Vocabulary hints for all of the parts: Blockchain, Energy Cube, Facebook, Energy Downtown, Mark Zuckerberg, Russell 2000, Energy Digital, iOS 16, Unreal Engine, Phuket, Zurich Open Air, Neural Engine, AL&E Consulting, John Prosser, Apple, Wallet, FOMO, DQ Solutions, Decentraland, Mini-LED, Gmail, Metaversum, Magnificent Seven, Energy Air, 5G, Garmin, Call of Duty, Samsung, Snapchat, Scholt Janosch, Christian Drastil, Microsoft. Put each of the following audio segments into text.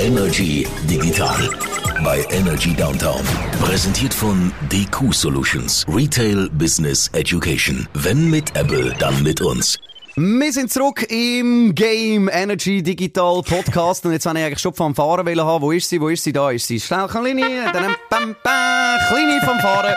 Energy Digital bei Energy Downtown. Präsentiert von DQ Solutions. Retail Business Education. Wenn mit Apple, dann mit uns. Wir sind zurück im Game Energy Digital Podcast. Und jetzt wollte ich eigentlich schon vom Fahren haben. Wo ist sie? Wo ist sie? Da ist sie. Schnell, Kleine vom Fahren.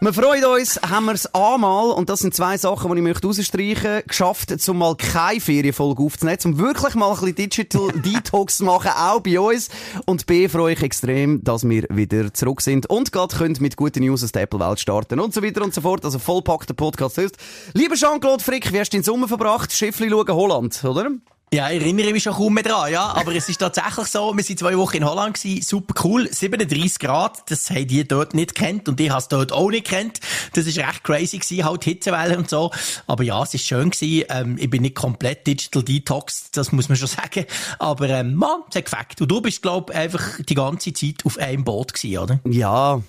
Wir freuen uns, haben wir es einmal, und das sind zwei Sachen, die ich möchte rausstreichen, geschafft, um mal keine Ferienfolge aufzunehmen, um wirklich mal ein bisschen Digital Detox zu machen, auch bei uns. Und B, freue ich extrem, dass wir wieder zurück sind und gerade können mit guten News aus der Apple-Welt starten und so weiter und so fort. Also vollpackter Podcast ist. Lieber Jean-Claude Frick, wie hast du den Sommer verbracht? Schiffli schauen, Holland, oder? Ja, ich erinnere mich schon kaum mehr dran, ja. Aber es ist tatsächlich so, wir waren 2 Wochen in Holland gewesen, super cool, 37 Grad, das haben die dort nicht gekannt und ich habe es dort auch nicht gekannt. Das ist recht crazy gewesen, halt Hitzewellen und so. Aber ja, es ist schön gewesen, ich bin nicht komplett digital detoxed, das muss man schon sagen. Aber, man, es hat gefällt. Und du bist, glaub, einfach die ganze Zeit auf einem Boot gewesen, oder? Ja.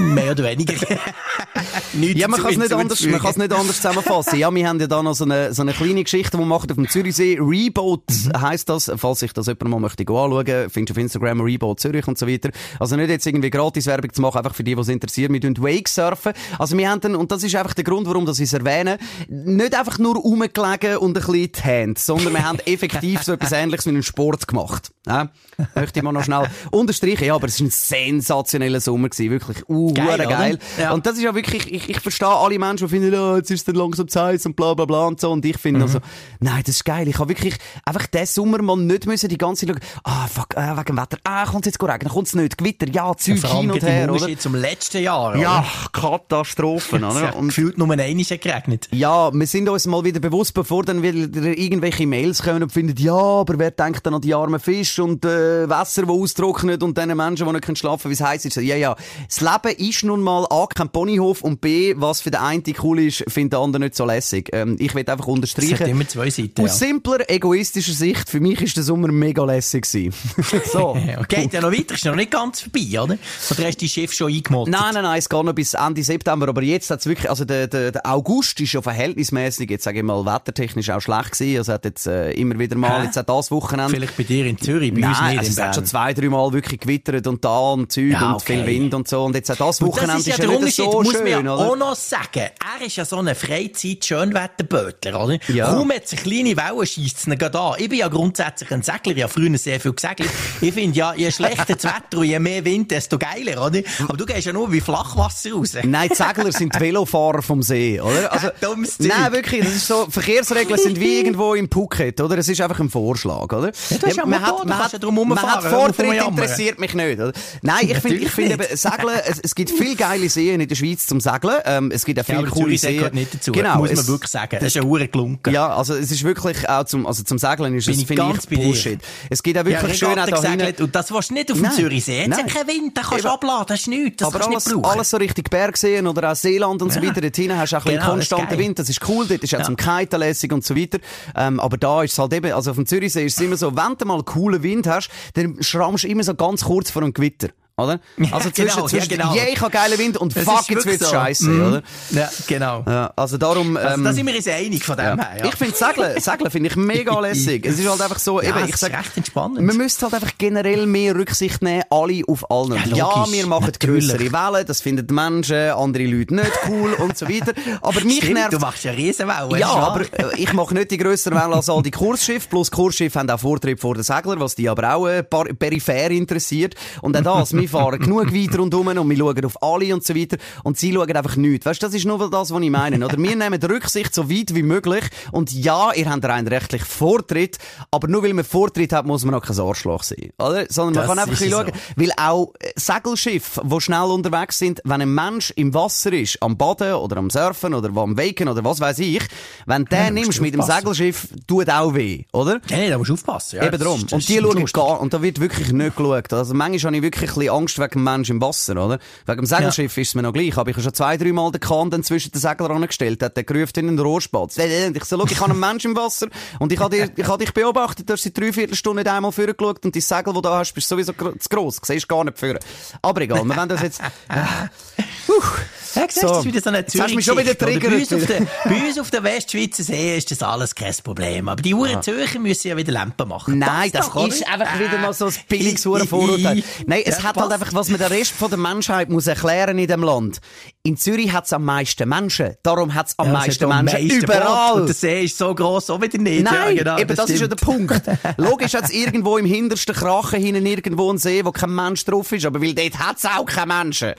Mehr oder weniger. Ja, man kann es nicht anders zusammenfassen. Ja, wir haben ja da noch so eine kleine Geschichte, die man macht auf dem Zürichsee. Reboot heisst das, falls sich das jemand mal möchte anschauen, findest du auf Instagram Reboot Zürich und so weiter. Also nicht jetzt irgendwie Gratis-Werbung zu machen, einfach für die, die es interessiert. Wir tun Wakesurfen. Also wir haben dann, und das ist einfach der Grund, warum ich es erwähne, nicht einfach nur rumgelegen und ein bisschen getannt, sondern wir haben effektiv so etwas Ähnliches wie einen Sport gemacht. Ja? Möchte ich mal noch schnell unterstreichen. Ja, aber es war ein sensationeller Sommer gewesen, wirklich geil. Ja. Und das ist ja wirklich, ich verstehe alle Menschen, die finden, oh, jetzt ist es dann langsam Zeit und bla bla bla und so. Und ich finde also, nein, das ist geil. Ich habe wirklich einfach diesen Sommer mal nicht müssen die ganze Zeit schauen, wegen dem Wetter, kommt es jetzt regnen, kommt es nicht, Gewitter, ja, Zeug hin und her. Das ist jetzt im letzten Jahr, oder? Ja, Katastrophen. Oder? Und gefühlt nur einmal hat geregnet. Ja, wir sind uns mal wieder bewusst, bevor dann wieder irgendwelche Mails kommen und finden, ja, aber wer denkt dann an die armen Fische und Wasser, die austrocknet und diesen Menschen, die nicht schlafen können, wie es heiß ist. Ja, das Leben ist nun mal A, kein Ponyhof und B, was für den einen cool ist, findet der andere nicht so lässig. Ich will einfach unterstreichen. Es hat immer zwei Seiten. Aus simpler, egoistischer Sicht, für mich war der Sommer mega lässig. So. Geht ja noch weiter, ist noch nicht ganz vorbei, oder? Oder hast du dein Schiff schon eingemotet? Nein, es geht noch bis Ende September, aber jetzt hat es wirklich, also der August ist ja verhältnismäßig, jetzt sage ich mal, wettertechnisch auch schlecht gewesen, also hat jetzt immer wieder mal, jetzt hat das Wochenende. Vielleicht bei dir in Zürich, bei uns nicht in Bern. Es hat schon 2-3 Mal wirklich gewittert und da und Zeug und viel Wind und so und jetzt hat das Wochenende das ist ja der Unterschied, so muss man ja auch noch sagen. Er ist ja so ein Freizeit-Schönwetterbötler, oder? Ja. Kaum hat es eine kleine Welle, scheisst es ihn gerade an. Ich bin ja grundsätzlich ein Segler, ich habe früher sehr viel gesegelt. Ich finde ja, je schlechtes Wetter und je mehr Wind, desto geiler, oder? Aber du gehst ja nur wie Flachwasser raus. Nein, die Segler sind die Velofahrer vom See, oder? Also, dummes Zeug. Nein, wirklich, das ist so, Verkehrsregeln sind wie irgendwo im Phuket, oder? Es ist einfach ein Vorschlag, oder? Ja, man hat Vortritt, interessiert mich nicht, oder? Nein, ich finde Segeln, es gibt viele geile Seen in der Schweiz zum Segeln. Es gibt auch viele coole Seen. Gehört nicht dazu. Genau, muss man wirklich sagen. Das ist ja hure gelunken. Ja, also es ist wirklich auch zum Segeln ist es, finde ich, Bullshit. Es gibt auch wirklich schön auch da hinten. Und das willst du nicht auf dem Zürichsee. Jetzt hat kein Wind, da kannst du abladen, das ist nichts. Das aber kannst du nicht brauchen. Alles so richtig Bergseen oder auch Seeland und so weiter. Dort hinten hast du auch ein bisschen konstanten Wind, das ist cool. Dort ist auch zum Kiten lässig und so weiter. Aber da ist es halt eben, also auf dem Zürichsee ist es immer so, wenn du mal coolen Wind hast, dann schrammst du immer so ganz kurz vor einem Gewitter. Oder? Also zwischen ich habe geilen Wind und das fuck, jetzt wird's so scheisse, oder? Ja, genau. Ja, also darum, also, da sind wir uns einig von dem her, ja. Ich finde Segeln finde ich mega lässig. Es ist halt einfach so, eben, ich sag, recht entspannend. Man müsste halt einfach generell mehr Rücksicht nehmen, alle auf allen. Ja, wir machen grössere Wellen, das finden die Menschen, andere Leute nicht cool und so weiter. Aber mich nervt. Du machst ja Riesenwellen. Ja, aber ich mache nicht die grösseren Wellen als all die Kursschiffe. Plus Kursschiffe haben auch Vortrieb vor den Seglern, was die aber auch peripher interessiert. Und auch das, wir fahren genug weiter und um und wir schauen auf alle und so weiter und sie schauen einfach nichts. Weißt du, das ist nur das, was ich meine. Oder? Wir nehmen Rücksicht so weit wie möglich und ja, ihr habt rein rechtlich Vortritt, aber nur weil man Vortritt hat, muss man auch kein Arschloch sein. Oder? Sondern man kann einfach schauen, weil auch Segelschiffe, die schnell unterwegs sind, wenn ein Mensch im Wasser ist, am Baden oder am Surfen oder am Waken oder was weiß ich, wenn du den nimmst mit dem Segelschiff, tut auch weh, oder? Nein, da musst du aufpassen. Ja. Eben drum. Und die schauen gar, und da wird wirklich nicht geschaut. Also manchmal habe ich wirklich ein bisschen Angst wegen dem Menschen im Wasser, oder? Wegen dem Segelschiff ist es mir noch gleich. Aber ich habe schon 2-3 Mal den Kahn dann zwischen den Segler angestellt, hat der gerufen in den Rohrspatz. Und ich so, schau, ich habe einen Menschen im Wasser und ich habe dich beobachtet, du hast seit 3/4 Stunde nicht einmal vorgeschaut und dein Segel, das du da hast, bist sowieso zu gross, siehst gar nicht vorne. Aber egal, wir wollen das jetzt... Ja, siehst du, das ist wieder so eine Zürich-Geschichte. Bei uns auf der Westschweizer See ist das alles kein Problem. Aber die Uhren Zürcher müssen ja wieder Lampen machen. Nein, das ist einfach wieder mal so ein billiges Uhrenvorurteil. Nein, es hat halt einfach, was man den Rest von der Menschheit muss erklären in diesem Land. In Zürich hat es am meisten Menschen. Darum hat es am meisten Menschen überall. Und der See ist so gross, auch wieder nicht. Nein, ja, genau, eben das ist ja der Punkt. Logisch hat es irgendwo im hintersten Krachen hinten irgendwo einen See, wo kein Mensch drauf ist. Aber weil dort hat es auch keine Menschen.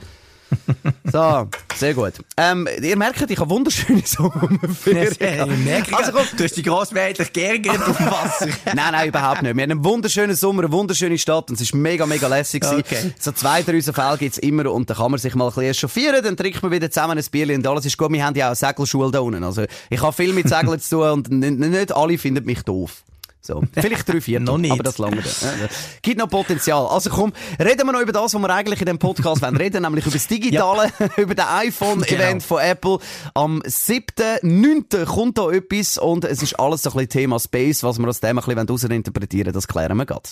So, sehr gut. Ihr merkt, ich habe wunderschöne Sommerferien. Also komm, du hast die grossmehrheitlich geärgert auf dem Wasser. Nein, überhaupt nicht. Wir haben einen wunderschönen Sommer, eine wunderschöne Stadt und es war mega, mega lässig. Okay. So 2-3 so Fälle gibt es immer und dann kann man sich mal ein bisschen echauffieren, dann trinkt man wieder zusammen ein Bierchen und alles ist gut. Wir haben ja auch eine Segelschule da unten. Also ich habe viel mit Segeln zu tun und nicht alle finden mich doof. So. Vielleicht 3/4, noch nicht. Aber das lange. Gibt noch Potenzial. Also komm, reden wir noch über das, was wir eigentlich in diesem Podcast wollen reden, nämlich über das Digitale, über den iPhone-Event von Apple. Am 7.9. kommt da etwas und es ist alles so ein bisschen Thema Space, was wir aus dem ein bisschen herausinterpretieren wollen, das klären wir gerade.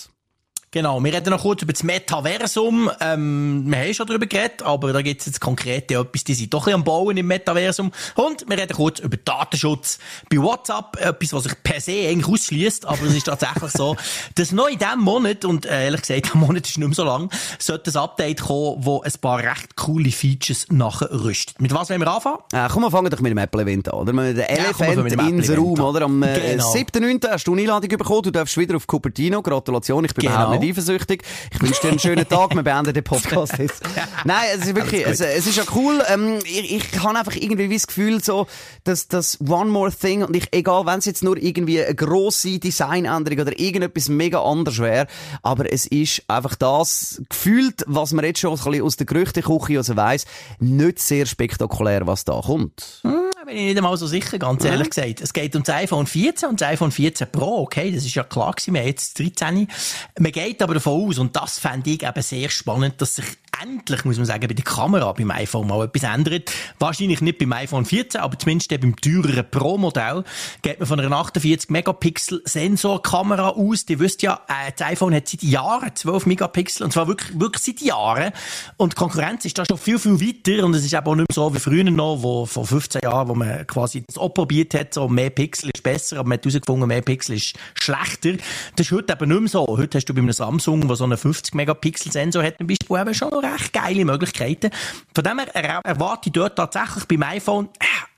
Genau, wir reden noch kurz über das Metaversum. Wir haben schon darüber geredet, aber da gibt es jetzt konkrete etwas, die sind doch ein bisschen am Bauen im Metaversum. Und wir reden kurz über Datenschutz bei WhatsApp, etwas, was sich per se eigentlich ausschließt, aber es ist tatsächlich so, dass noch in diesem Monat, und ehrlich gesagt, der Monat ist nicht mehr so lang, sollte ein Update kommen, das ein paar recht coole Features nachrüstet. Mit was wollen wir anfangen? Komm, wir fangen doch mit dem Apple-Event an, oder? Mit dem Elephant ins Raum, oder? Am 7.9. hast du eine Einladung bekommen, du darfst wieder auf Cupertino. Gratulation, ich bin eifersüchtig. Ich wünsche dir einen schönen Tag. Wir beenden den Podcast jetzt. Nein, es ist wirklich, es ist ja cool. Ich habe einfach irgendwie das Gefühl, so, dass das One More Thing, und egal, wenn es jetzt nur irgendwie eine grosse Designänderung oder irgendetwas mega anders wäre, aber es ist einfach das gefühlt, was man jetzt schon ein bisschen aus der Gerüchteküche also weiss, nicht sehr spektakulär, was da kommt. Bin ich nicht einmal so sicher, ganz ehrlich gesagt. Es geht um das iPhone 14 und das iPhone 14 Pro, okay, das ist ja klar gewesen, wir haben jetzt 13. Man geht aber davon aus, und das fände ich eben sehr spannend, dass sich endlich, muss man sagen, bei der Kamera beim iPhone mal etwas ändert. Wahrscheinlich nicht beim iPhone 14, aber zumindest beim teureren Pro-Modell geht man von einer 48-Megapixel-Sensorkamera aus. Die wisst ja, das iPhone hat seit Jahren 12 Megapixel, und zwar wirklich seit Jahren. Und die Konkurrenz ist da schon viel, viel weiter, und es ist eben auch nicht mehr so wie früher noch, wo vor 15 Jahren, wo man quasi das abprobiert hat, so mehr Pixel ist besser, aber man hat herausgefunden, mehr Pixel ist schlechter. Das ist heute eben nicht mehr so. Heute hast du bei einem Samsung, der so einen 50-Megapixel-Sensor hat, zum Beispiel eben schon recht geile Möglichkeiten. Von dem her erwarte ich dort tatsächlich beim iPhone,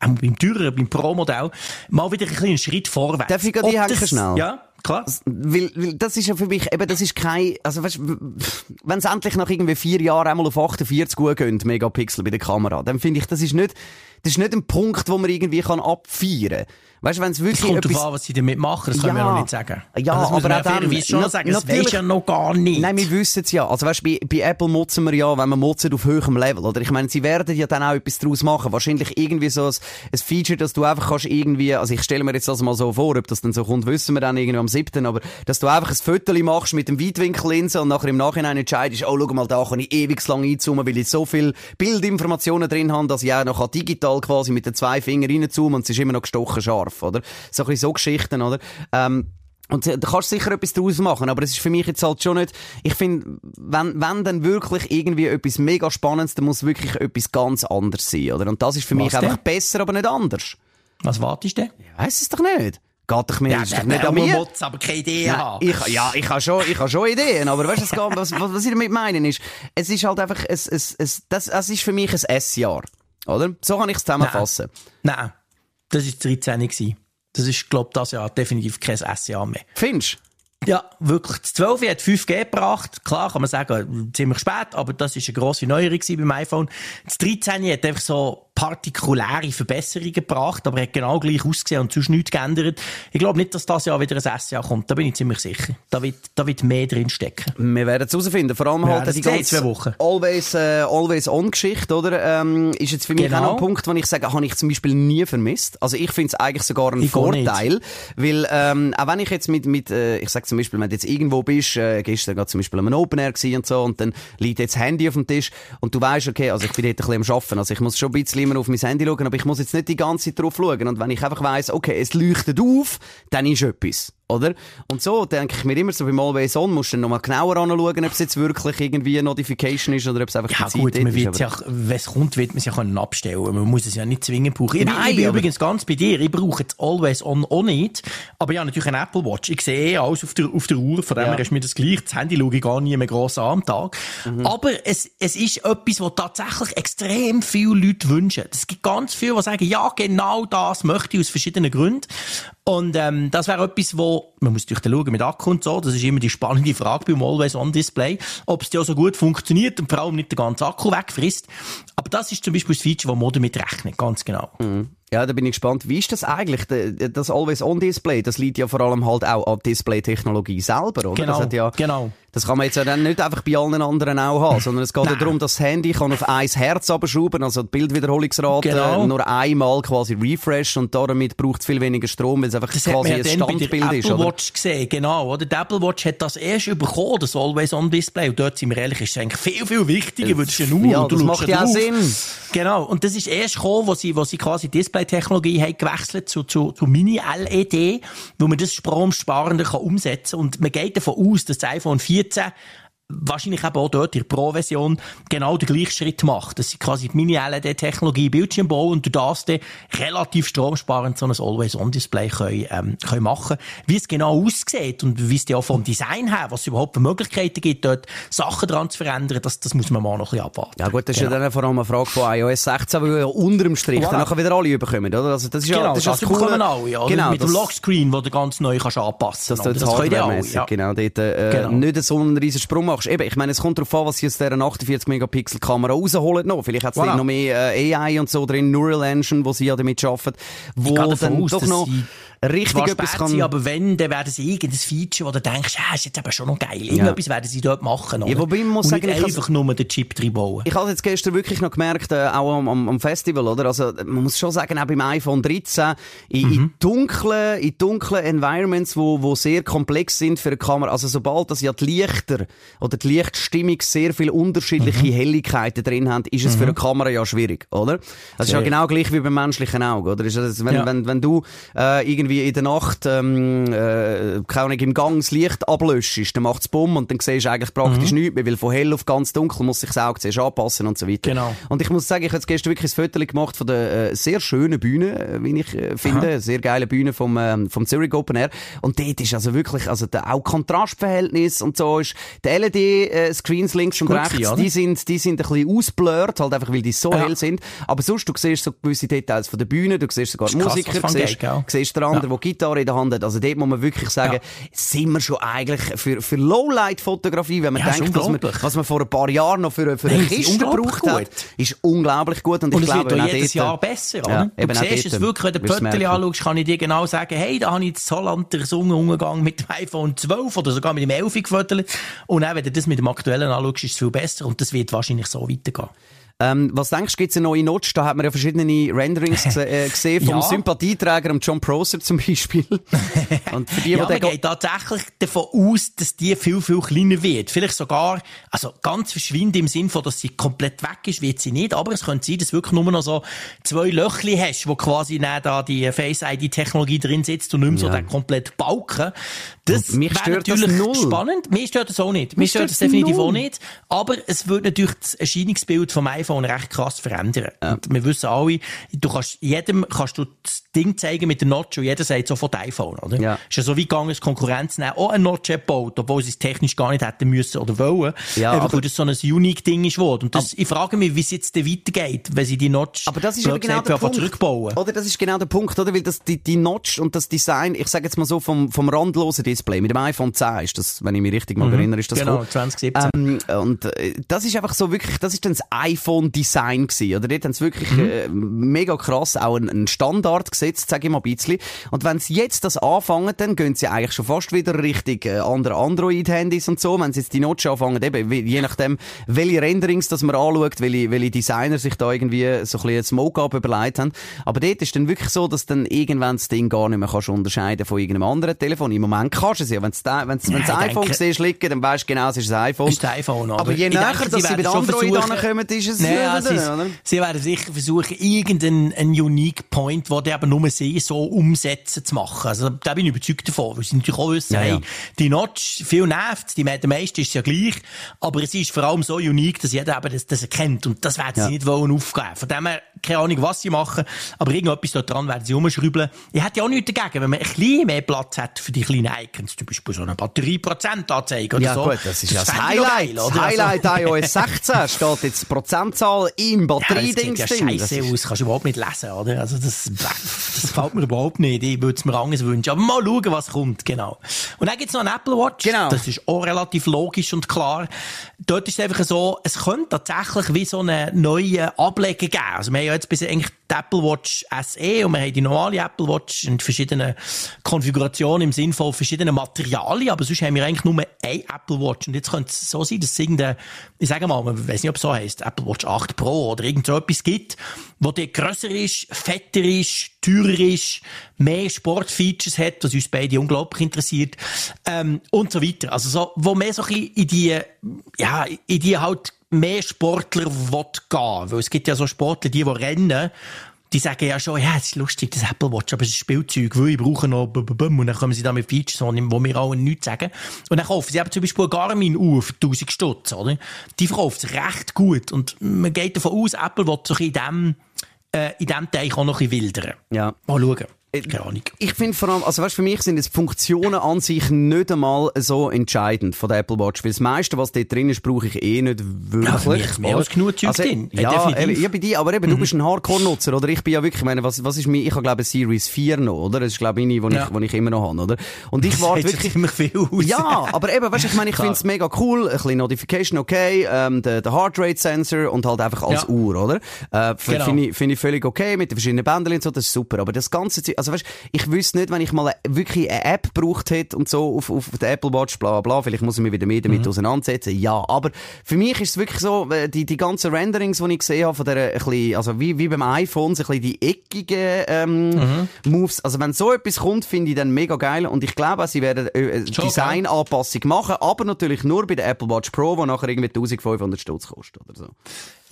beim teureren, beim Pro-Modell, mal wieder einen kleinen Schritt vorwärts. Darf ich gerade einhaken schnell? Ja, klar. Weil das ist ja für mich, eben, das ist kein, also weißt, wenn es endlich nach irgendwie 4 Jahren einmal auf 48 geht, Megapixel bei der Kamera, dann finde ich, das ist nicht ein Punkt, wo man irgendwie abfeiern kann. Weißt du, wenn es wirklich. Es kommt darauf an, was sie damit machen, das können wir noch nicht sagen. Ja, also das aber auch dann, schon sagen, das weiß ja noch gar nicht. Nein, wir wissen es ja. Also weißt, bei Apple motzen wir ja, wenn wir motzen, auf höherem Level, oder? Ich meine, sie werden ja dann auch etwas daraus machen. Wahrscheinlich irgendwie so ein Feature, dass du einfach kannst irgendwie, also ich stelle mir jetzt das mal so vor, ob das dann so kommt, wissen wir dann irgendwie am 7., aber dass du einfach ein Föteli machst mit dem Weitwinkellinse und nachher im Nachhinein entscheidest, oh, schau mal, da kann ich ewig lang einzoomen, weil ich so viele Bildinformationen drin habe, dass ich auch noch digital quasi mit den 2 Fingern reinzoomen und es ist immer noch gestochen scharf. Oder? So ein bisschen so Geschichten, oder? Und da kannst du sicher etwas draus machen, aber es ist für mich jetzt halt schon nicht, ich finde, wenn dann wirklich irgendwie etwas mega Spannendes, dann muss wirklich etwas ganz anderes sein, oder? Und das ist für mich einfach besser, aber nicht anders. Was wartest du denn? Ich weiss es doch nicht. Geht doch mir, ja, ist doch nicht an mir. Motz, aber keine Idee haben. Ich habe schon Ideen, aber weißt, was ich damit meine ist, es ist halt einfach, das ist für mich ein S-Jahr, oder? So kann ich es zusammenfassen. Nein. Das war 13 gewesen. Das ist, glaube ich, das Jahr definitiv kein S-Jahr mehr. Findest du? Ja, wirklich. Das 12 hat 5G gebracht. Klar, kann man sagen, ziemlich spät, aber das war eine grosse Neuerung beim iPhone. Das 13 hat einfach so partikuläre Verbesserungen gebracht, aber hat genau gleich ausgesehen und sonst nichts geändert. Ich glaube nicht, dass das Jahr wieder ein SEA kommt. Da bin ich ziemlich sicher. Da wird mehr drin stecken. Wir werden es herausfinden. Vor allem halt die ganze Always-on-Geschichte, oder? Ist jetzt für mich genau auch ein Punkt, wo ich sage, habe ich zum Beispiel nie vermisst. Also ich finde es eigentlich sogar ein Vorteil, weil auch wenn ich jetzt mit ich sage zum Beispiel, wenn du jetzt irgendwo bist, gestern gerade zum Beispiel am Open Air gewesen und so, und dann liegt jetzt das Handy auf dem Tisch und du weißt, okay, also ich bin dort ein bisschen am Arbeiten, also ich muss schon ein bisschen immer auf mein Handy schauen, aber ich muss jetzt nicht die ganze Zeit drauf schauen. Und wenn ich einfach weiss, okay, es leuchtet auf, dann ist etwas. Oder? Und so denke ich mir immer so, beim Always On musst du dann nochmal genauer anschauen, ob es jetzt wirklich irgendwie eine Notification ist oder ob es einfach keine Zeit ist. Ja gut, wenn es kommt, wird man es ja können abstellen. Man muss es ja nicht zwingend brauchen. Ich bin übrigens ganz bei dir. Ich brauche jetzt Always On auch nicht. Aber ich habe natürlich eine Apple Watch. Ich sehe eh alles auf der Uhr. Von dem her ist mir das gleich. Das Handy schaue ich gar nie mehr gross an am Tag. Mhm. Aber es ist etwas, was tatsächlich extrem viele Leute wünschen. Es gibt ganz viele, die sagen, ja, genau das möchte ich aus verschiedenen Gründen. Und das wäre etwas, wo man muss natürlich schauen mit Akku und so, das ist immer die spannende Frage beim Always-on-Display, ob es ja so gut funktioniert und vor allem nicht den ganzen Akku wegfrisst. Aber das ist zum Beispiel das Feature, das man damit rechnet, ganz genau. Mhm. Ja, da bin ich gespannt. Wie ist das eigentlich, das Always-on-Display? Das liegt ja vor allem halt auch an Display-Technologie selber, oder? Genau, das hat ja, genau. Das kann man jetzt ja dann nicht einfach bei allen anderen auch haben, sondern es geht ja darum, dass das Handy kann auf 1 Hertz runterschrauben, also die Bildwiederholungsrate nur einmal quasi refresh, und damit braucht es viel weniger Strom, weil es einfach das quasi ein Standbild ist. Das hat man ja dann bei der Apple Watch gesehen, genau. Oder? Die Apple Watch hat das erst bekommen, das Always-on-Display, und dort, sind wir ehrlich, ist es eigentlich viel, viel wichtiger, weil es eine Uhr, ja, und du schaust ja drauf. Sinn. Genau, und das ist erst gekommen, wo sie quasi Display-Technologie haben gewechselt zu Mini-LED, wo man das stromsparender kann umsetzen kann. Und man geht davon aus, dass das iPhone 14 wahrscheinlich eben auch dort in der Pro-Version genau den gleichen Schritt macht. Das sind quasi die Mini-LED-Technologie, Bildschirmbau, und durch das dann relativ stromsparend so ein Always-on-Display können machen. Wie es genau aussieht und wie es dann auch vom Design her, was es überhaupt für Möglichkeiten gibt, dort Sachen dran zu verändern, das muss man mal noch ein bisschen abwarten. Ja gut, das ist ja dann vor allem eine Frage von iOS 16, weil wir ja unter dem Strich dann nachher wieder alle bekommen, oder? Also das ist genau, das bekommen alle, ja. Genau, mit dem Lockscreen, den du ganz neu kannst anpassen kannst. Das können alle, ja. Genau, dort nicht so einen riesen Sprung machen. Eben, ich meine, es kommt darauf an, was sie aus dieser 48-Megapixel-Kamera rausholen noch. Vielleicht hat es noch mehr AI und so drin, Neural Engine, wo sie ja damit arbeiten, wo dann aus, doch noch richtig etwas kann. Sie, aber wenn, dann werden sie irgendein Feature, wo du denkst, ist jetzt aber schon noch geil. Irgendetwas werden sie dort machen. Oder? Ja, wobei man muss sagen, nicht einfach nur den Chip reinbauen. Ich habe es jetzt gestern wirklich noch gemerkt, auch am Festival, oder? Also, man muss schon sagen, auch beim iPhone 13, in dunklen Environments, wo sehr komplex sind für eine Kamera, also sobald das ja die Lichter oder die Lichtstimmung sehr viele unterschiedliche Helligkeiten drin haben, ist es für eine Kamera ja schwierig, oder? Das ist ja genau gleich wie beim menschlichen Auge, oder? Also, wenn du irgendwie in der Nacht im Gang das Licht ablöschst, dann macht es bumm und dann siehst du eigentlich praktisch nichts mehr, weil von hell auf ganz dunkel muss sich das Auge zuerst anpassen und so weiter. Genau. Und ich muss sagen, ich habe gestern wirklich ein Foto gemacht von der sehr schönen Bühne, wie ich finde, sehr geile Bühne vom Zurich Open Air, und dort ist also wirklich, also auch Kontrastverhältnis und so ist, die LED-Screens links und rechts, ja, die sind ein bisschen ausblurrt, halt einfach, weil die so hell sind. Aber sonst, du siehst so gewisse Details von der Bühne, du siehst sogar Musiker, siehst den anderen, der Gitarre in der Hand hat. Also dort muss man wirklich sagen, sind wir schon eigentlich für Lowlight-Fotografie, wenn man denkt, was man vor ein paar Jahren noch für eine Kiste gebraucht hat, ist unglaublich gut. Und ich glaube, es wird auch jedes Jahr besser. Oder? Ja, du siehst es wirklich, wenn du Pöttchen anschaust, kann ich dir genau sagen, hey, da habe ich in Holland den Sonnenuntergang mit dem iPhone 12 oder sogar mit dem 11 gefötelt. Und auch wenn du das mit dem aktuellen anschaust, ist es viel besser, und das wird wahrscheinlich so weitergehen. Was denkst du, gibt es eine neue Notch? Da hat man ja verschiedene Renderings gesehen vom Sympathieträger, John Prosser zum Beispiel. Und für die, man geht tatsächlich davon aus, dass die viel, viel kleiner wird. Vielleicht sogar, also ganz verschwindet im Sinn von, dass sie komplett weg ist, wird sie nicht. Aber es könnte sein, dass du wirklich nur noch so 2 Löchli hast, wo quasi dann da die Face-ID-Technologie drin sitzt und nicht mehr so den komplett Balken. Das wäre natürlich spannend. Mir stört das auch nicht. Mir stört das definitiv auch nicht. Aber es würde natürlich das Erscheinungsbild vom iPhone recht krass verändern. Ja. Und wir wissen alle, jedem kannst du das Ding zeigen mit der Notch, und jeder sagt sofort iPhone, oder? Ja. Ist ja so wie gegangen, dass Konkurrenz nehmen, auch eine Notch gebaut, obwohl sie es technisch gar nicht hätten müssen oder wollen. Ja, einfach, weil das so ein unique Ding ist geworden. Und ich frage mich, wie es jetzt weitergeht, wenn sie die Notch zurückbauen. Oder das ist genau der Punkt, oder? Weil das, die Notch und das Design, ich sage jetzt mal so, vom randlosen Display, mit dem iPhone 10 ist das, wenn ich mich richtig mal erinnere, ist das genau, 2017. Und das ist einfach so wirklich, das ist dann das iPhone Smartphone-Design gewesen, oder? Dort haben sie wirklich mega krass auch einen Standard gesetzt, sage ich mal ein bisschen. Und wenn sie jetzt das anfangen, dann gehen sie eigentlich schon fast wieder Richtung andere Android-Handys und so. Wenn sie jetzt die Notch anfangen, eben, je nachdem, welche Renderings das man anschaut, welche Designer sich da irgendwie so ein bisschen das Mockup überlegt haben. Aber dort ist dann wirklich so, dass dann irgendwann das Ding gar nicht mehr kannst unterscheiden von irgendeinem anderen Telefon. Im Moment kannst du es ja. Wenn du das iPhone siehst liegen, dann weißt du genau, es ist ein iPhone. Ist das iPhone, oder? Aber je näher, dass sie mit Android ankommen, ist es sie werden sicher versuchen, irgendeinen Unique Point, den aber nur sie so umsetzen zu machen. Also da bin ich überzeugt davon. Weil sie natürlich auch wissen, die Notch, viel nervt, der meiste ist ja gleich, aber es ist vor allem so unique, dass jeder eben das erkennt. Und das werden sie nicht wollen aufgeben. Von dem her, keine Ahnung, was sie machen, aber irgendetwas da dran werden sie rumschrübeln. Ich hätte ja auch nichts dagegen, wenn man ein bisschen mehr Platz hat für die kleinen Icons, zum Beispiel so eine Batterieprozentanzeige oder so. Ja gut, das ist ja das Highlight. Oder? Highlight iOS 16 steht jetzt die Prozentzahl im Batterieding. Ja, das sieht ja scheisse aus, kannst du überhaupt nicht lesen, oder? Also das gefällt mir überhaupt nicht, ich würde es mir anders wünschen. Aber mal schauen, was kommt, genau. Und dann gibt es noch eine Apple Watch, das ist auch relativ logisch und klar. Dort ist es einfach so, es könnte tatsächlich wie so einen neuen Ableger geben. Also wir haben ja jetzt bisher eigentlich die Apple Watch SE und wir haben die normale Apple Watch in verschiedenen Konfigurationen im Sinne von verschiedenen Materialien, aber sonst haben wir eigentlich nur eine Apple Watch. Und jetzt könnte es so sein, dass es irgendeine, ich sage mal, ich weiss nicht, ob es so heisst, Apple Watch 8 Pro oder irgend so etwas gibt, wo die grösser ist, fetter ist, teurer ist, mehr Sportfeatures hat, was uns beide unglaublich interessiert, und so weiter. Also so, wo mehr so ein bisschen in die halt mehr Sportler will gehen. Weil es gibt ja so Sportler, die rennen, die sagen ja schon, ja, es ist lustig, das Apple Watch, aber es ist Spielzeug, weil ich brauche noch und dann kommen sie da mit Features, wo wir allen nichts sagen. Und dann kaufen sie eben zum Beispiel eine Garmin-Uhr für 1'000 Stutz, oder? Die verkauft sich recht gut und man geht davon aus, Apple will so in diesem Teil auch noch ein bisschen wildern. Ja. Mal schauen. Keine Ahnung. Ich finde vor allem, also weißt, für mich sind jetzt Funktionen an sich nicht einmal so entscheidend von der Apple Watch, weil das meiste, was dort drin ist, brauche ich eh nicht wirklich. Ja, für mich ist mehr als genug Zeug drin. Ja, bei dir, aber eben, du bist ein Hardcore-Nutzer, oder? Ich bin ja wirklich, ich meine, was ist mir, ich habe glaube Series 4 noch, oder? Das ist glaube ich eine, die ich immer noch habe, oder? Und ich warte wirklich immer viel aus. Ja, aber eben, weißt, ich meine, ich finde es mega cool, ein bisschen Notification, okay, der Heartrate-Sensor und halt einfach als Uhr, oder? Genau. Finde ich völlig okay, mit den verschiedenen Bändern und so, das ist super, aber das ganze also weißt, ich wüsste nicht, wenn ich mal wirklich eine App gebraucht hätte und so auf der Apple Watch, bla bla, vielleicht muss ich mich wieder mehr damit auseinandersetzen. Ja, aber für mich ist es wirklich so, die ganzen Renderings, die ich gesehen habe, von der, also wie beim iPhone, so ein bisschen die eckigen Moves. Also wenn so etwas kommt, finde ich dann mega geil und ich glaube, sie werden Designanpassung machen, aber natürlich nur bei der Apple Watch Pro, die nachher irgendwie 1'500 Stutz kostet oder so.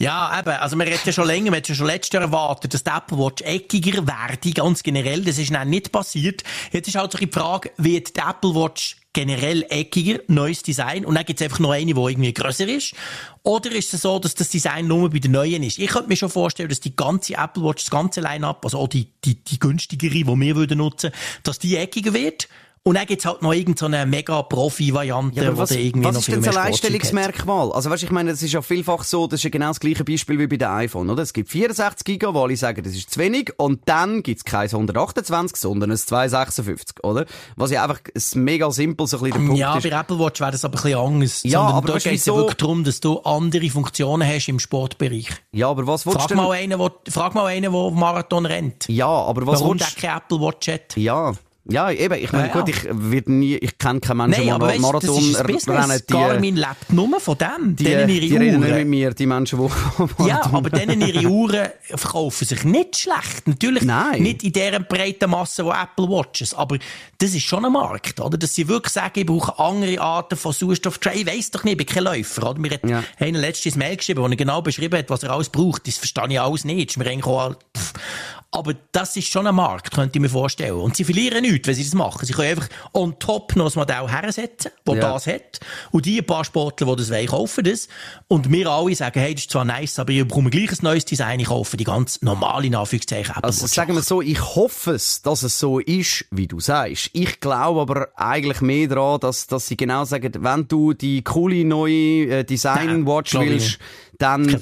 Ja, eben. Also, man hat ja schon länger, man hat ja schon letztes Jahr erwartet, dass die Apple Watch eckiger werde, ganz generell. Das ist dann nicht passiert. Jetzt ist halt so die Frage, wird die Apple Watch generell eckiger, neues Design, und dann gibt's einfach noch eine, die irgendwie grösser ist? Oder ist es so, dass das Design nur bei den neuen ist? Ich könnte mir schon vorstellen, dass die ganze Apple Watch, das ganze Line-Up, also auch die günstigere, die wir würden nutzen, dass die eckiger wird. Und dann gibt's halt noch irgendeine Mega-Profi-Variante, ja, was, wo irgendwie noch viel mehr Sportzeug hat. Was ist denn so ein Alleinstellungsmerkmal? Also weißt, ich meine, das ist ja vielfach so, das ist ja genau das gleiche Beispiel wie bei dem iPhone, oder? Es gibt 64 Giga, wo alle sagen, das ist zu wenig, und dann gibt's kein 128, sondern ein 256, oder? Was ja einfach ein mega simpel so ein bisschen der Punkt ist. Ja, bei Apple Watch wäre das aber ein bisschen anders. Ja, aber da geht's ja wirklich darum, dass du andere Funktionen hast im Sportbereich. Ja, aber was willst du denn? Frag mal einen, der Marathon rennt. Ja, aber was willst du? Warum der keine Apple Watch hat? Ja. Ja, eben, ich meine, gut, ich kenne keinen Menschen, der einen Marathon rennen. Garmin lebt nur von dem. Die reden nicht mit mir, die Menschen, die ja, aber denen ihre Uhren verkaufen sich nicht schlecht. Natürlich nicht in dieser breiten Masse, die Apple Watches. Aber das ist schon ein Markt, oder? Dass sie wirklich sagen, ich brauche andere Arten von Sauerstoff. Ich weiss doch nicht, ich bin kein Läufer, oder? Mir hat einer letztes Mail geschrieben, wo er genau beschrieben hat, was er alles braucht. Das verstehe ich alles nicht. Das ist mir eigentlich auch aber das ist schon ein Markt, könnte ich mir vorstellen. Und sie verlieren nichts, wenn sie das machen. Sie können einfach on top noch ein Modell hersetzen, das das hat. Und die ein paar Sportler, die das wollen, kaufen das. Und wir alle sagen, hey, das ist zwar nice, aber ich bekomme gleich ein neues Design, ich kaufe die ganz normale, in Anführungszeichen, Apple Watch. Also sagen wir so, ich hoffe es, dass es so ist, wie du sagst. Ich glaube aber eigentlich mehr daran, dass sie genau sagen, wenn du die coole neue Design-Watch willst, dann...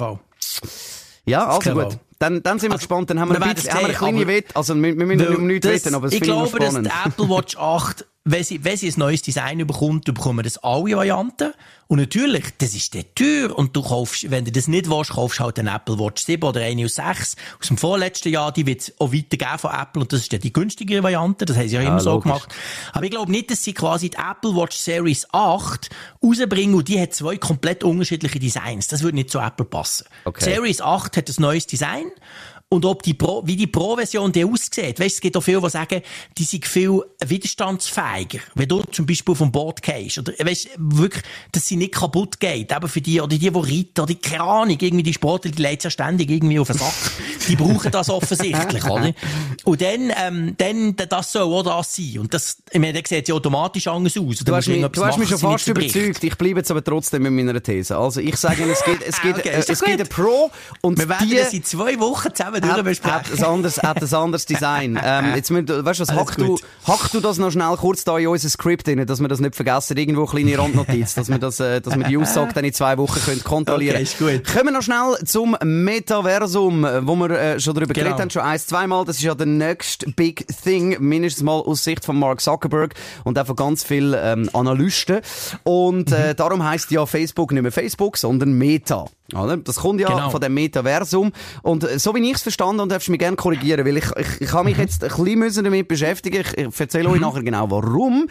Ja, also gut. Dann sind wir gespannt, dann haben wir eine kleine Wette, also wir müssen nicht um nichts wetten, aber es ist spannend. Ich glaube, dass die Apple Watch 8 Wenn sie ein neues Design bekommt, bekommen das alle Varianten. Und natürlich, das ist der teuer. Und du kaufst, wenn du das nicht willst, kaufst halt einen Apple Watch 7 oder eine aus 6. Aus dem vorletzten Jahr, die wird es auch weitergeben von Apple. Und das ist dann die günstigere Variante. Das haben sie ja immer so gemacht. Aber ich glaube nicht, dass sie quasi die Apple Watch Series 8 rausbringen. Und die hat zwei komplett unterschiedliche Designs. Das würde nicht zu Apple passen. Okay. Series 8 hat ein neues Design. Und ob die Pro, wie die Pro-Version die aussieht, weißt, es gibt auch viele, die sagen, die sind viel widerstandsfähiger. Wenn du zum Beispiel vom Board gehst, oder, weißt, wirklich, dass sie nicht kaputt geht, eben für die, oder die reiten, oder keine Ahnung, irgendwie die Sportler, die leiden ja ständig irgendwie auf den Sack. Die brauchen das offensichtlich, oder? Und dann, das soll auch das sein. Und das, ich meine, dann sieht sie automatisch anders aus. Du hast mich schon fast überzeugt. Ich bleibe jetzt aber trotzdem mit meiner These. Also, ich sage, es gibt eine Pro, und wir werden das in 2 Wochen zusammen hat ein anderes Design. Jetzt müssen, weißt du was, hack du das noch schnell kurz da in unser Script rein, dass wir das nicht vergessen, irgendwo eine kleine Randnotiz, dass wir die Aussage dann in 2 Wochen können kontrollieren. Okay, ist gut. Kommen wir noch schnell zum Metaversum, wo wir schon darüber geredet haben, schon 1-2 Mal. Das ist ja der next big thing, mindestens mal aus Sicht von Mark Zuckerberg und auch von ganz vielen Analysten. Und darum heisst ja Facebook nicht mehr Facebook, sondern Meta. Oder? Das kommt ja von dem Metaversum. Und so wie ich es verstanden, und darfst mich gerne korrigieren, weil ich habe mich jetzt ein bisschen damit beschäftigen. Ich erzähle euch nachher genau, warum.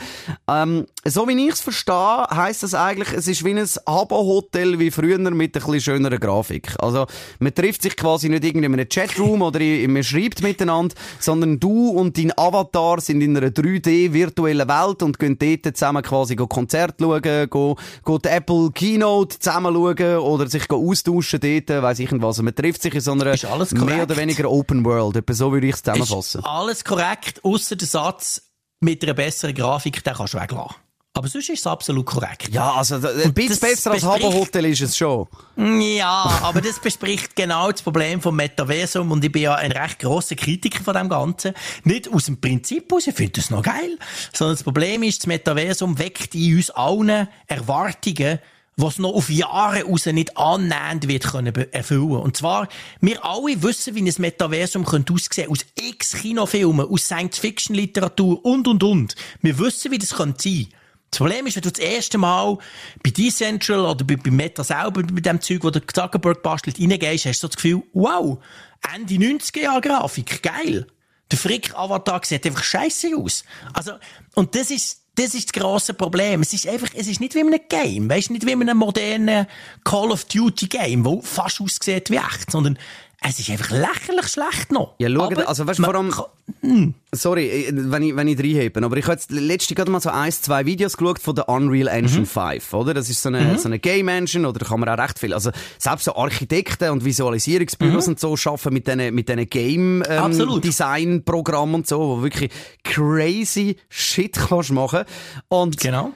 So wie ich es verstehe, heisst das eigentlich, es ist wie ein Habbo Hotel wie früher mit ein bisschen schöneren Grafik. Also, man trifft sich quasi nicht irgendwie in einem Chatroom oder man schreibt miteinander, sondern du und dein Avatar sind in einer 3D-virtuellen Welt und gehen dort zusammen quasi Konzerte schauen, gehen die Apple Keynote zusammen schauen oder sich austauschen dort, weiss ich nicht was. Man trifft sich in so einer mehr oder weniger Open World. Etwa so würde ich es zusammenfassen. Ist alles korrekt, ausser der Satz, mit einer besseren Grafik, den kannst du weglassen. Aber sonst ist es absolut korrekt. Ja, also ein bisschen besser als Habbo Hotel ist es schon. Ja, aber das bespricht genau das Problem vom Metaversum und ich bin ja ein recht grosser Kritiker von dem Ganzen. Nicht aus dem Prinzip aus, ich finde das noch geil, sondern das Problem ist, das Metaversum weckt in uns allen Erwartungen, was noch auf Jahre raus nicht annähernd wird können erfüllen. Und zwar, wir alle wissen, wie ein Metaversum könnte aussehen, aus x Kinofilmen, aus Science-Fiction-Literatur und. Wir wissen, wie das könnte sein. Das Problem ist, wenn du das erste Mal bei Decentral oder bei Meta selber, bei dem Zeug, wo der Zuckerberg bastelt, reingehst, hast du so das Gefühl, wow, Ende 90er-Jahr-Grafik, geil. Der Frick-Avatar sieht einfach scheisse aus. Also, und das ist das grosse Problem. Es ist nicht wie in einem Game, weißt, nicht wie in einem modernen Call of Duty Game, wo fast aussieht wie echt, sondern es ist einfach lächerlich schlecht noch. Ja, schau, also weißt du, vor allem... Sorry, wenn ich reinhebe, aber ich habe jetzt letztens gerade mal so 1-2 Videos geschaut von der Unreal Engine 5, oder? Das ist so eine Game Engine, oder da kann man auch recht viel, also selbst so Architekten und Visualisierungsbüros und so arbeiten mit diesen Game Design Programmen und so, wo wirklich crazy shit kannst machen. Und genau.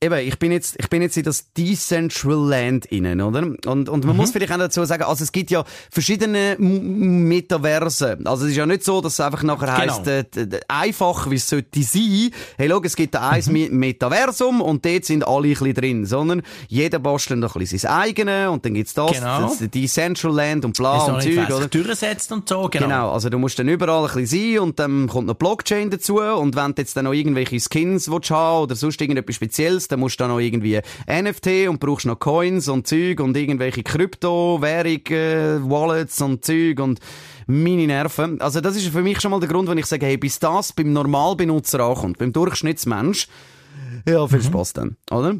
Eben, ich bin jetzt in das Decentraland innen, oder? Und man muss vielleicht auch dazu sagen, also es gibt ja verschiedene Metaversen. Also es ist ja nicht so, dass es einfach nachher heisst, einfach, wie es sollte sein. Hey, schau, es gibt ein Metaversum und dort sind alle ein bisschen drin, sondern jeder bastelt noch ein bisschen sein eigenes und dann gibt's das Decentraland und bla und Zeug, oder? Durchsetzt und so, genau. Also du musst dann überall ein bisschen sein und dann kommt noch Blockchain dazu und wenn du jetzt dann noch irgendwelche Skins willst haben oder sonst irgendetwas Spezielles, dann musst du da noch irgendwie NFT und brauchst noch Coins und Zeug und irgendwelche Kryptowährungen, Wallets und Zeug und meine Nerven. Also das ist für mich schon mal der Grund, wenn ich sage, hey, bis das beim Normalbenutzer ankommt, beim Durchschnittsmensch, ja, viel Spaß dann, oder?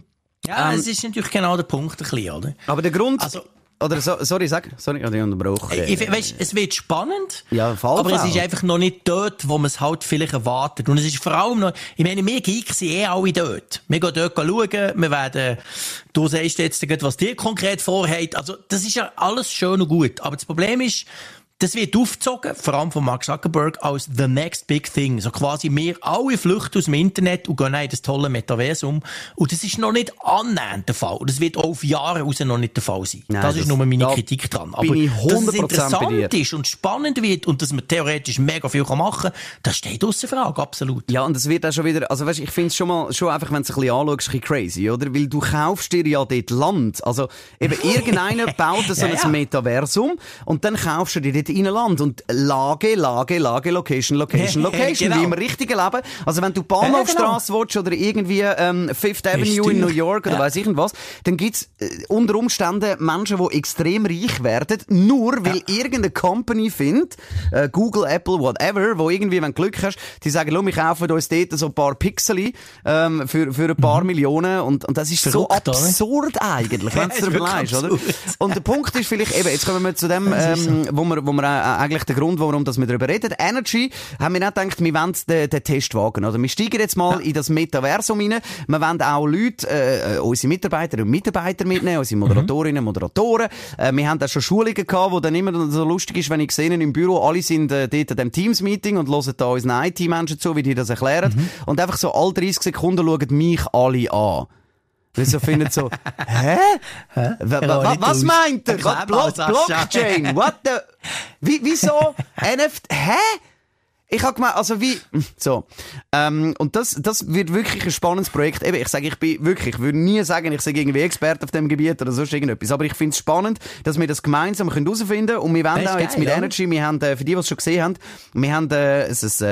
Ja, es ist natürlich genau der Punkt, ein bisschen, oder? Aber der Grund... Also oder so, sorry, ich unterbrochen. Weißt, es wird spannend, ja, aber es ist einfach noch nicht dort, wo man es halt vielleicht erwartet. Und es ist vor allem noch, ich meine, wir Geeks sind alle dort. Wir gehen dort schauen, wir werden, du sagst jetzt, was dir konkret vorhat. Also, das ist ja alles schön und gut. Aber das Problem ist, das wird aufgezogen, vor allem von Mark Zuckerberg, als the next big thing. So quasi, wir alle flüchten aus dem Internet und gehen in das tolle Metaversum. Und das ist noch nicht annähernd der Fall. Das wird auch auf Jahre raus noch nicht der Fall sein. Nein, das ist nur meine Kritik dran. Aber dass es interessant ist und spannend wird und dass man theoretisch mega viel machen kann, das steht ausser Frage, absolut. Ja, und das wird auch schon wieder, also weißt, ich finde es schon einfach, wenn du es ein bisschen anschaust, ein bisschen crazy, oder? Weil du kaufst dir ja dort Land. Also eben irgendeiner baut so ein Metaversum und dann kaufst du dir dort dort reinlande. Und Lage, Location, genau. Wie im richtigen Leben. Also wenn du Bahnhofstrasse willst oder irgendwie Fifth Avenue in New York oder weiss ich nicht was, dann gibt's unter Umständen Menschen, die extrem reich werden, nur weil irgendeine Company findet, Google, Apple, whatever, wo irgendwie, wenn du Glück hast, die sagen, wir kaufen uns dort so ein paar Pixeli für ein paar Millionen und das ist verrückt, so absurd eigentlich, wenn du dir überlegst, oder? Und der Punkt ist vielleicht eben, jetzt kommen wir zu dem, wo wir eigentlich den Grund, warum wir darüber reden. Energy, haben wir nicht gedacht, wir wollen den Test wagen, oder? Wir steigen jetzt mal in das Metaversum rein. Wir wollen auch Leute, unsere Mitarbeiterinnen und Mitarbeiter mitnehmen, unsere Moderatorinnen und Moderatoren. Wir haben da schon Schulungen gehabt, wo dann immer so lustig ist, wenn ich sehe, im Büro, alle sind dort an dem Teams-Meeting und hören da unseren IT-Menschen zu, wie die das erklären. Und einfach so alle 30 Sekunden schauen mich alle an. Weil sie so finden so, hä? Was meint ihr? Blockchain? What the? Wieso? NFT? Hä? Ich hab gemeint, also wie, so. Und das wird wirklich ein spannendes Projekt. Eben, ich würde nie sagen, ich sei irgendwie Experte auf dem Gebiet oder sonst irgendetwas. Aber ich finde es spannend, dass wir das gemeinsam herausfinden können. Und wir wollen auch jetzt mit Energy, wir haben, für die, die es schon gesehen haben, wir haben ein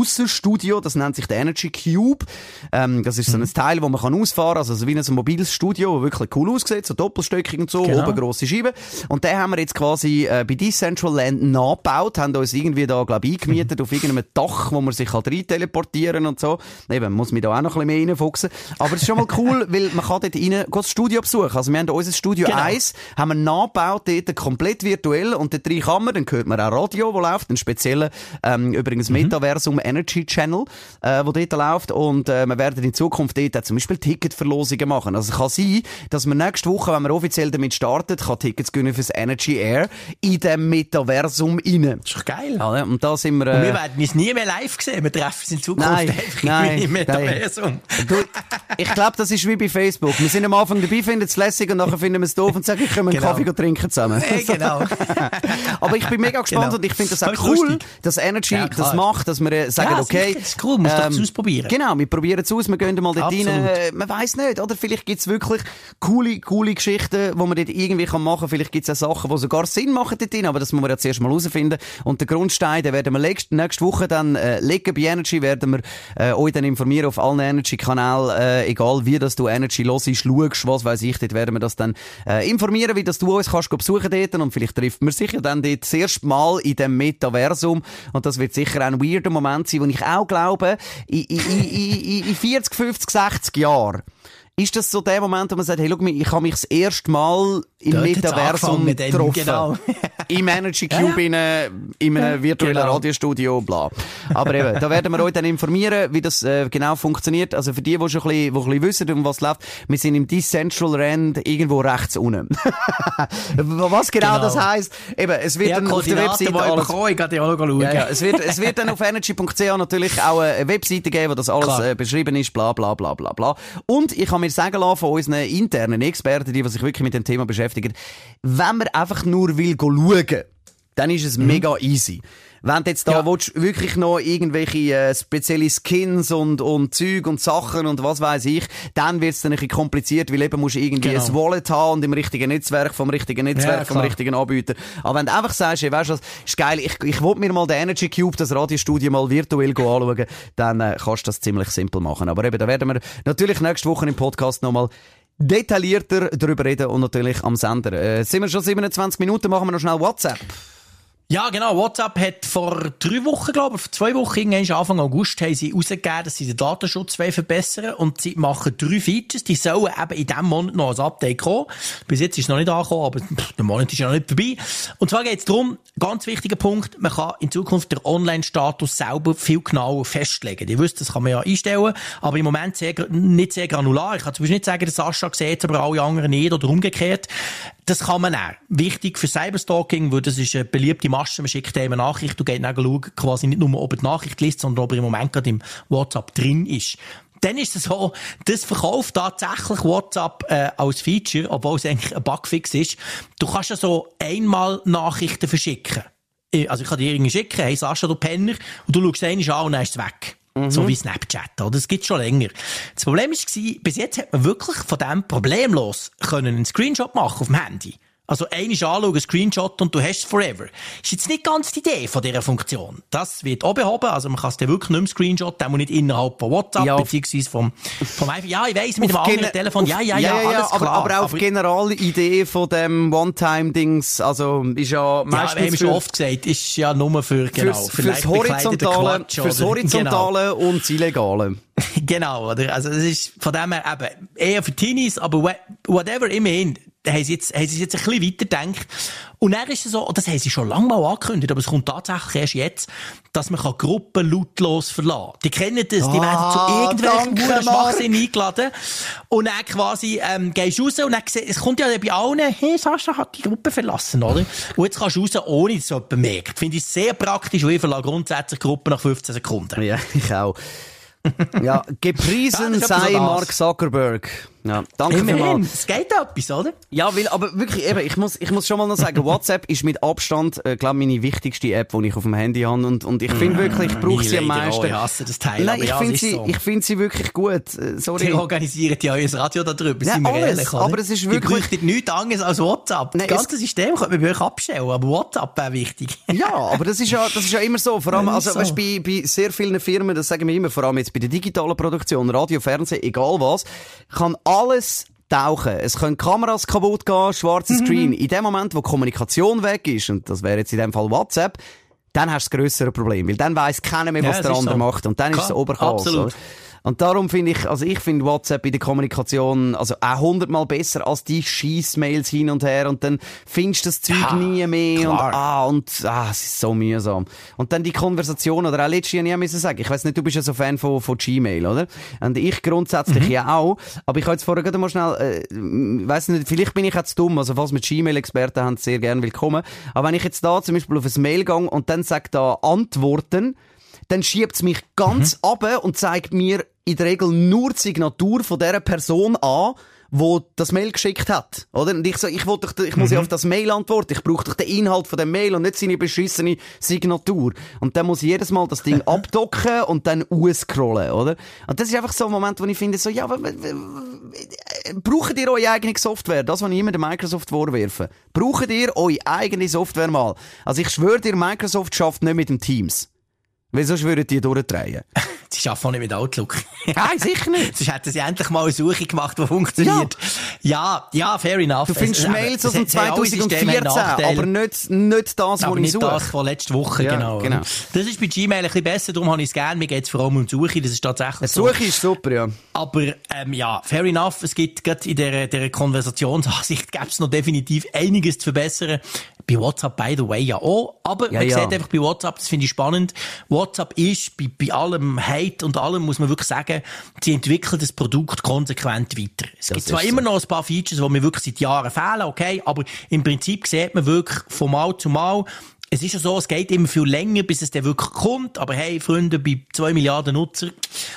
Aussenstudio, das nennt sich der Energy Cube. Das ist so ein Teil, wo man kann ausfahren kann, also wie ein mobiles Studio, das wirklich cool aussieht, so doppelstöckig und so, oben grosse Scheiben. Und den haben wir jetzt quasi bei Decentraland nachgebaut, haben uns irgendwie da, glaube ich, eingemietet. Auf irgendeinem Dach, wo man sich halt rein teleportieren und so. Eben, muss mich da auch noch ein bisschen mehr reinfuchsen. Aber es ist schon mal cool, weil man kann dort rein, das Studio besuchen. Also wir haben unser Studio 1, haben wir nachgebaut, dort komplett virtuell und dort rein kann man, dann hört man auch Radio, wo läuft, einen speziellen, übrigens Metaversum Energy Channel, wo dort läuft und wir werden in Zukunft dort auch zum Beispiel Ticketverlosungen machen. Also es kann sein, dass man nächste Woche, wenn wir offiziell damit startet, kann Tickets gewinnen fürs Energy Air in dem Metaversum rein. Das ist doch geil. Ja, und da sind wir, und wir werden uns nie mehr live sehen. Wir treffen uns in Zukunft einfach im Metaversum. Ich glaube, das ist wie bei Facebook. Wir sind am Anfang dabei, finden es lässig und nachher finden wir es doof und sagen, können wir einen Kaffee trinken zusammen. Genau. Aber ich bin mega gespannt und ich finde das auch cool, lustig, dass Energy das macht, dass wir sagen, okay, das ist cool, man muss es ausprobieren. Genau, wir probieren es aus, wir gehen mal dort rein. Man weiss nicht, oder? Vielleicht gibt es wirklich coole Geschichten, die man dort irgendwie machen kann. Vielleicht gibt es auch Sachen, die sogar Sinn machen dort rein, aber das muss man ja zuerst mal herausfinden. Und den Grundstein, den werden wir nächste Woche dann legen bei Energy, werden wir euch dann informieren auf allen Energy-Kanälen, egal wie dass du Energy hörst, schaust, was weiss ich, dort werden wir das dann informieren, wie dass du uns kannst besuchen dort und vielleicht trifft man sicher dann dort das erste Mal in dem Metaversum und das wird sicher ein weirder Moment sein, wo ich auch glaube, in 40, 50, 60 Jahren ist das so der Moment, wo man sagt, hey, schau, ich habe mich das erste Mal im Metaversum getroffen. Genau. Im Energy Cube, in einem virtuellen Radiostudio, bla. Aber eben, da werden wir euch dann informieren, wie das genau funktioniert. Also für die schon ein bisschen wissen, um was es läuft, wir sind im Decentraland irgendwo rechts unten. Was genau das heisst, eben, es wird dann auf der Webseite alles... Es wird dann auf energy.ch natürlich auch eine Webseite geben, wo das alles beschrieben ist, bla bla bla bla bla. Und ich habe mir sagen lassen von unseren internen Experten, die sich wirklich mit dem Thema beschäftigen, wenn man einfach nur will schauen, dann ist es mega easy. Wenn du jetzt da willst, wirklich noch irgendwelche spezielle Skins und Zeug und Sachen und was weiss ich, dann wird's dann ein bisschen kompliziert, weil eben musst du irgendwie ein Wallet haben und im richtigen Netzwerk, vom richtigen Netzwerk, vom richtigen Anbieter. Aber wenn du einfach sagst, hey, weisst du was, ist geil, ich will mir mal den Energy Cube, das Radiostudio mal virtuell anschauen, dann kannst du das ziemlich simpel machen. Aber eben, da werden wir natürlich nächste Woche im Podcast nochmal detaillierter darüber reden und natürlich am Sender. Sind wir schon 27 Minuten, machen wir noch schnell WhatsApp. Ja, genau. WhatsApp hat vor 3 Wochen, glaube ich, vor 2 Wochen, irgendwann Anfang August, haben sie rausgegeben, dass sie den Datenschutz verbessern wollen. Und sie machen 3 Features. Die sollen eben in diesem Monat noch als Update kommen. Bis jetzt ist es noch nicht angekommen, aber der Monat ist ja noch nicht vorbei. Und zwar geht es darum, ganz wichtiger Punkt, man kann in Zukunft den Online-Status selber viel genauer festlegen. Ihr wisst, das kann man ja einstellen, aber im Moment nicht sehr granular. Ich kann zum Beispiel nicht sagen, dass Sascha sieht, aber alle anderen nicht oder umgekehrt. Das kann man auch. Wichtig für Cyberstalking, weil das ist eine beliebte Masche. Man schickt einem eine Nachricht und geht dann schauen, quasi nicht nur, ob die Nachricht liest, sondern ob er im Moment gerade im WhatsApp drin ist. Dann ist es so, das verkauft tatsächlich WhatsApp als Feature, obwohl es eigentlich ein Bugfix ist. Du kannst ja so einmal Nachrichten verschicken. Also ich kann dir irgendwie schicken, hey Sascha, du Penner, und du schaust einen an und dann ist es weg. So wie Snapchat, oder? Das gibt's schon länger. Das Problem war, bis jetzt hat man wirklich von dem problemlos einen Screenshot machen auf dem Handy. Also einmal anschauen, einen Screenshot und du hast es forever. Ist jetzt nicht ganz die Idee von dieser Funktion. Das wird auch behoben, also man kann es dann wirklich nicht mehr Screenshotten, der muss nicht innerhalb von WhatsApp, ja, beziehungsweise vom iPhone. Ja, ich weiss, mit dem anderen Telefon, alles klar. Aber auf Generalidee von dem One-Time-Dings, also ist ja meistens... Ja, wir haben schon oft gesagt, ist ja nur fürs Horizontale und das Illegale. Genau, oder? Also es ist von dem her eben eher für Teenies, aber whatever, immerhin, haben sie jetzt ein bisschen weitergedacht. Und dann ist es so, das haben sie schon lange mal angekündigt, aber es kommt tatsächlich erst jetzt, dass man Gruppen lautlos verlassen kann. Die kennen das, die werden zu irgendwelchen Schwachsinn eingeladen. Und dann quasi, gehst du raus und dann, es kommt ja bei allen, hey, Sascha hat die Gruppe verlassen, oder? Und jetzt kannst du raus, ohne dass jemand merkt. Finde ich sehr praktisch, weil ich verlasse grundsätzlich Gruppen nach 15 Sekunden. Ja, ich auch. Ja, gepriesen sei Mark Zuckerberg. Ja, danke vielmals. Es geht etwas, oder? Ja, weil, aber wirklich, eben, ich muss schon mal noch sagen, WhatsApp ist mit Abstand, glaube ich, meine wichtigste App, die ich auf dem Handy habe. Und ich finde wirklich, ich brauche sie am meisten. Oh, ich hasse das Teil. Nein, ich finde sie wirklich gut. Sorry. Sie organisieren ja euer Radio darüber, sind wir ehrlich, oder? Aber es ist wirklich... Die brauchen nichts anderes als WhatsApp. Nein, das ganze System könnte man bei euch abstellen, aber WhatsApp wäre wichtig. Ja, aber das ist ja immer so. Vor allem, also, weißt, bei sehr vielen Firmen, das sagen wir immer, vor allem jetzt bei der digitalen Produktion, Radio, Fernsehen, egal was, kann alles tauchen. Es können Kameras kaputt gehen, schwarzer Screen. In dem Moment, wo Kommunikation weg ist, und das wäre jetzt in dem Fall WhatsApp, dann hast du das grössere Problem, weil dann weiss keiner mehr, was der andere macht. Und dann ist es Oberchaos. Absolut. Und darum finde ich, also ich finde WhatsApp in der Kommunikation, also auch 100-mal besser als die Scheissmails hin und her, und dann findest du das Zeug nie mehr, klar. Es ist so mühsam. Und dann die Konversation, oder auch letztes Jahr müssen sagen, ich weiss nicht, du bist ja so Fan von Gmail, oder? Und ich grundsätzlich ja auch, aber ich habe jetzt vorher gerade mal schnell, weiss nicht, vielleicht bin ich jetzt dumm, also falls wir Gmail-Experten haben, sehr gerne willkommen, aber wenn ich jetzt da zum Beispiel auf ein Mail gehe und dann sage da Antworten, dann schiebt es mich ganz runter und zeigt mir in der Regel nur die Signatur von dieser Person an, die das Mail geschickt hat. Oder? Und ich so, ich muss ja auf das Mail antworten, ich brauche doch den Inhalt von dem Mail und nicht seine beschissene Signatur. Und dann muss ich jedes Mal das Ding abdocken und dann ausscrollen, oder? Und das ist einfach so ein Moment, wo ich finde, so, ja, braucht ihr eure eigene Software? Das, was ich immer der Microsoft vorwerfe. Braucht ihr eure eigene Software mal? Also ich schwöre dir, Microsoft schafft nicht mit dem Teams. Wieso würden die durchdrehen? Sie arbeiten auch nicht mit Outlook. Nein, sicher nicht. Sonst hätten sie endlich mal eine Suche gemacht, die funktioniert. Ja, fair enough. Du findest Mails aus dem 2014, aber nicht das, was ich suche. Nicht das von letzter Woche, ja, genau. Das ist bei Gmail ein bisschen besser, darum habe ich es gerne. Mir geht es vor allem um die Suche, das ist tatsächlich so. Die Suche ist super, ja. Aber ja, fair enough. Es gibt gerade in dieser Konversationsansicht gäbe es noch definitiv einiges zu verbessern. Bei WhatsApp, by the way, ja auch. Aber man sieht einfach bei WhatsApp, das finde ich spannend, WhatsApp ist bei allem Hate und allem, muss man wirklich sagen, sie entwickeln das Produkt konsequent weiter. Es gibt zwar immer noch ein paar Features, die mir wirklich seit Jahren fehlen, okay, aber im Prinzip sieht man wirklich von Mal zu Mal, es ist ja so, es geht immer viel länger, bis es dann wirklich kommt, aber hey, Freunde, bei 2 Milliarden Nutzer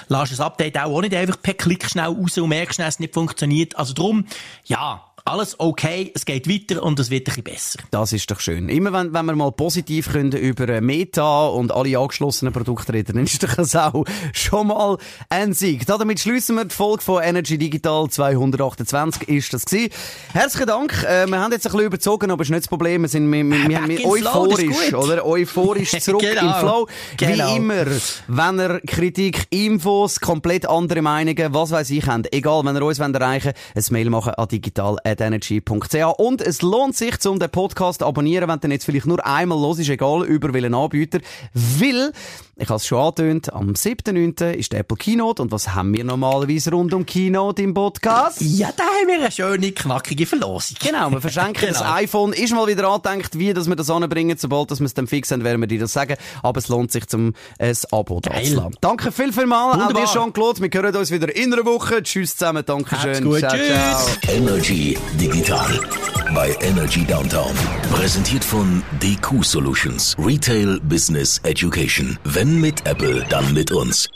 lass das Update auch nicht einfach per Klick schnell raus und merkst schnell, es nicht funktioniert. Also drum, ja, alles okay, es geht weiter und es wird ein bisschen besser. Das ist doch schön. Immer wenn wir mal positiv können über Meta und alle angeschlossenen Produkte reden, dann ist doch das auch schon mal ein Sieg. Damit schliessen wir die Folge von Energy Digital 228. Ist das gewesen. Herzlichen Dank. Wir haben jetzt ein bisschen überzogen, aber ist nicht das Problem. Wir sind mit euphorisch, oder? Euphorisch zurück im Flow. Wie immer, wenn ihr Kritik, Infos, komplett andere Meinungen, was weiss ich, habt, egal, wenn ihr uns erreichen wollt, ein Mail machen an digital@energy.ch. Und es lohnt sich, um den Podcast zu abonnieren, wenn du jetzt vielleicht nur einmal los ist, egal über welchen Anbieter. Weil, ich habe es schon angetönt, am 7.9. ist die Apple Keynote. Und was haben wir normalerweise rund um Keynote im Podcast? Ja, da haben wir eine schöne, knackige Verlosung. Genau, wir verschenken das iPhone. Ist mal wieder angedacht, wie dass wir das anbringen. Sobald dass wir es dann fix haben, werden wir dir das sagen. Aber es lohnt sich, um ein Abo abzulassen. Danke vielmals. Auch dir, Jean-Claude. Wir hören uns wieder in einer Woche. Tschüss zusammen. Dankeschön. Ciao, ciao. Energy Digital bei Energy Downtown. Präsentiert von DQ Solutions. Retail Business Education. Wenn mit Apple, dann mit uns.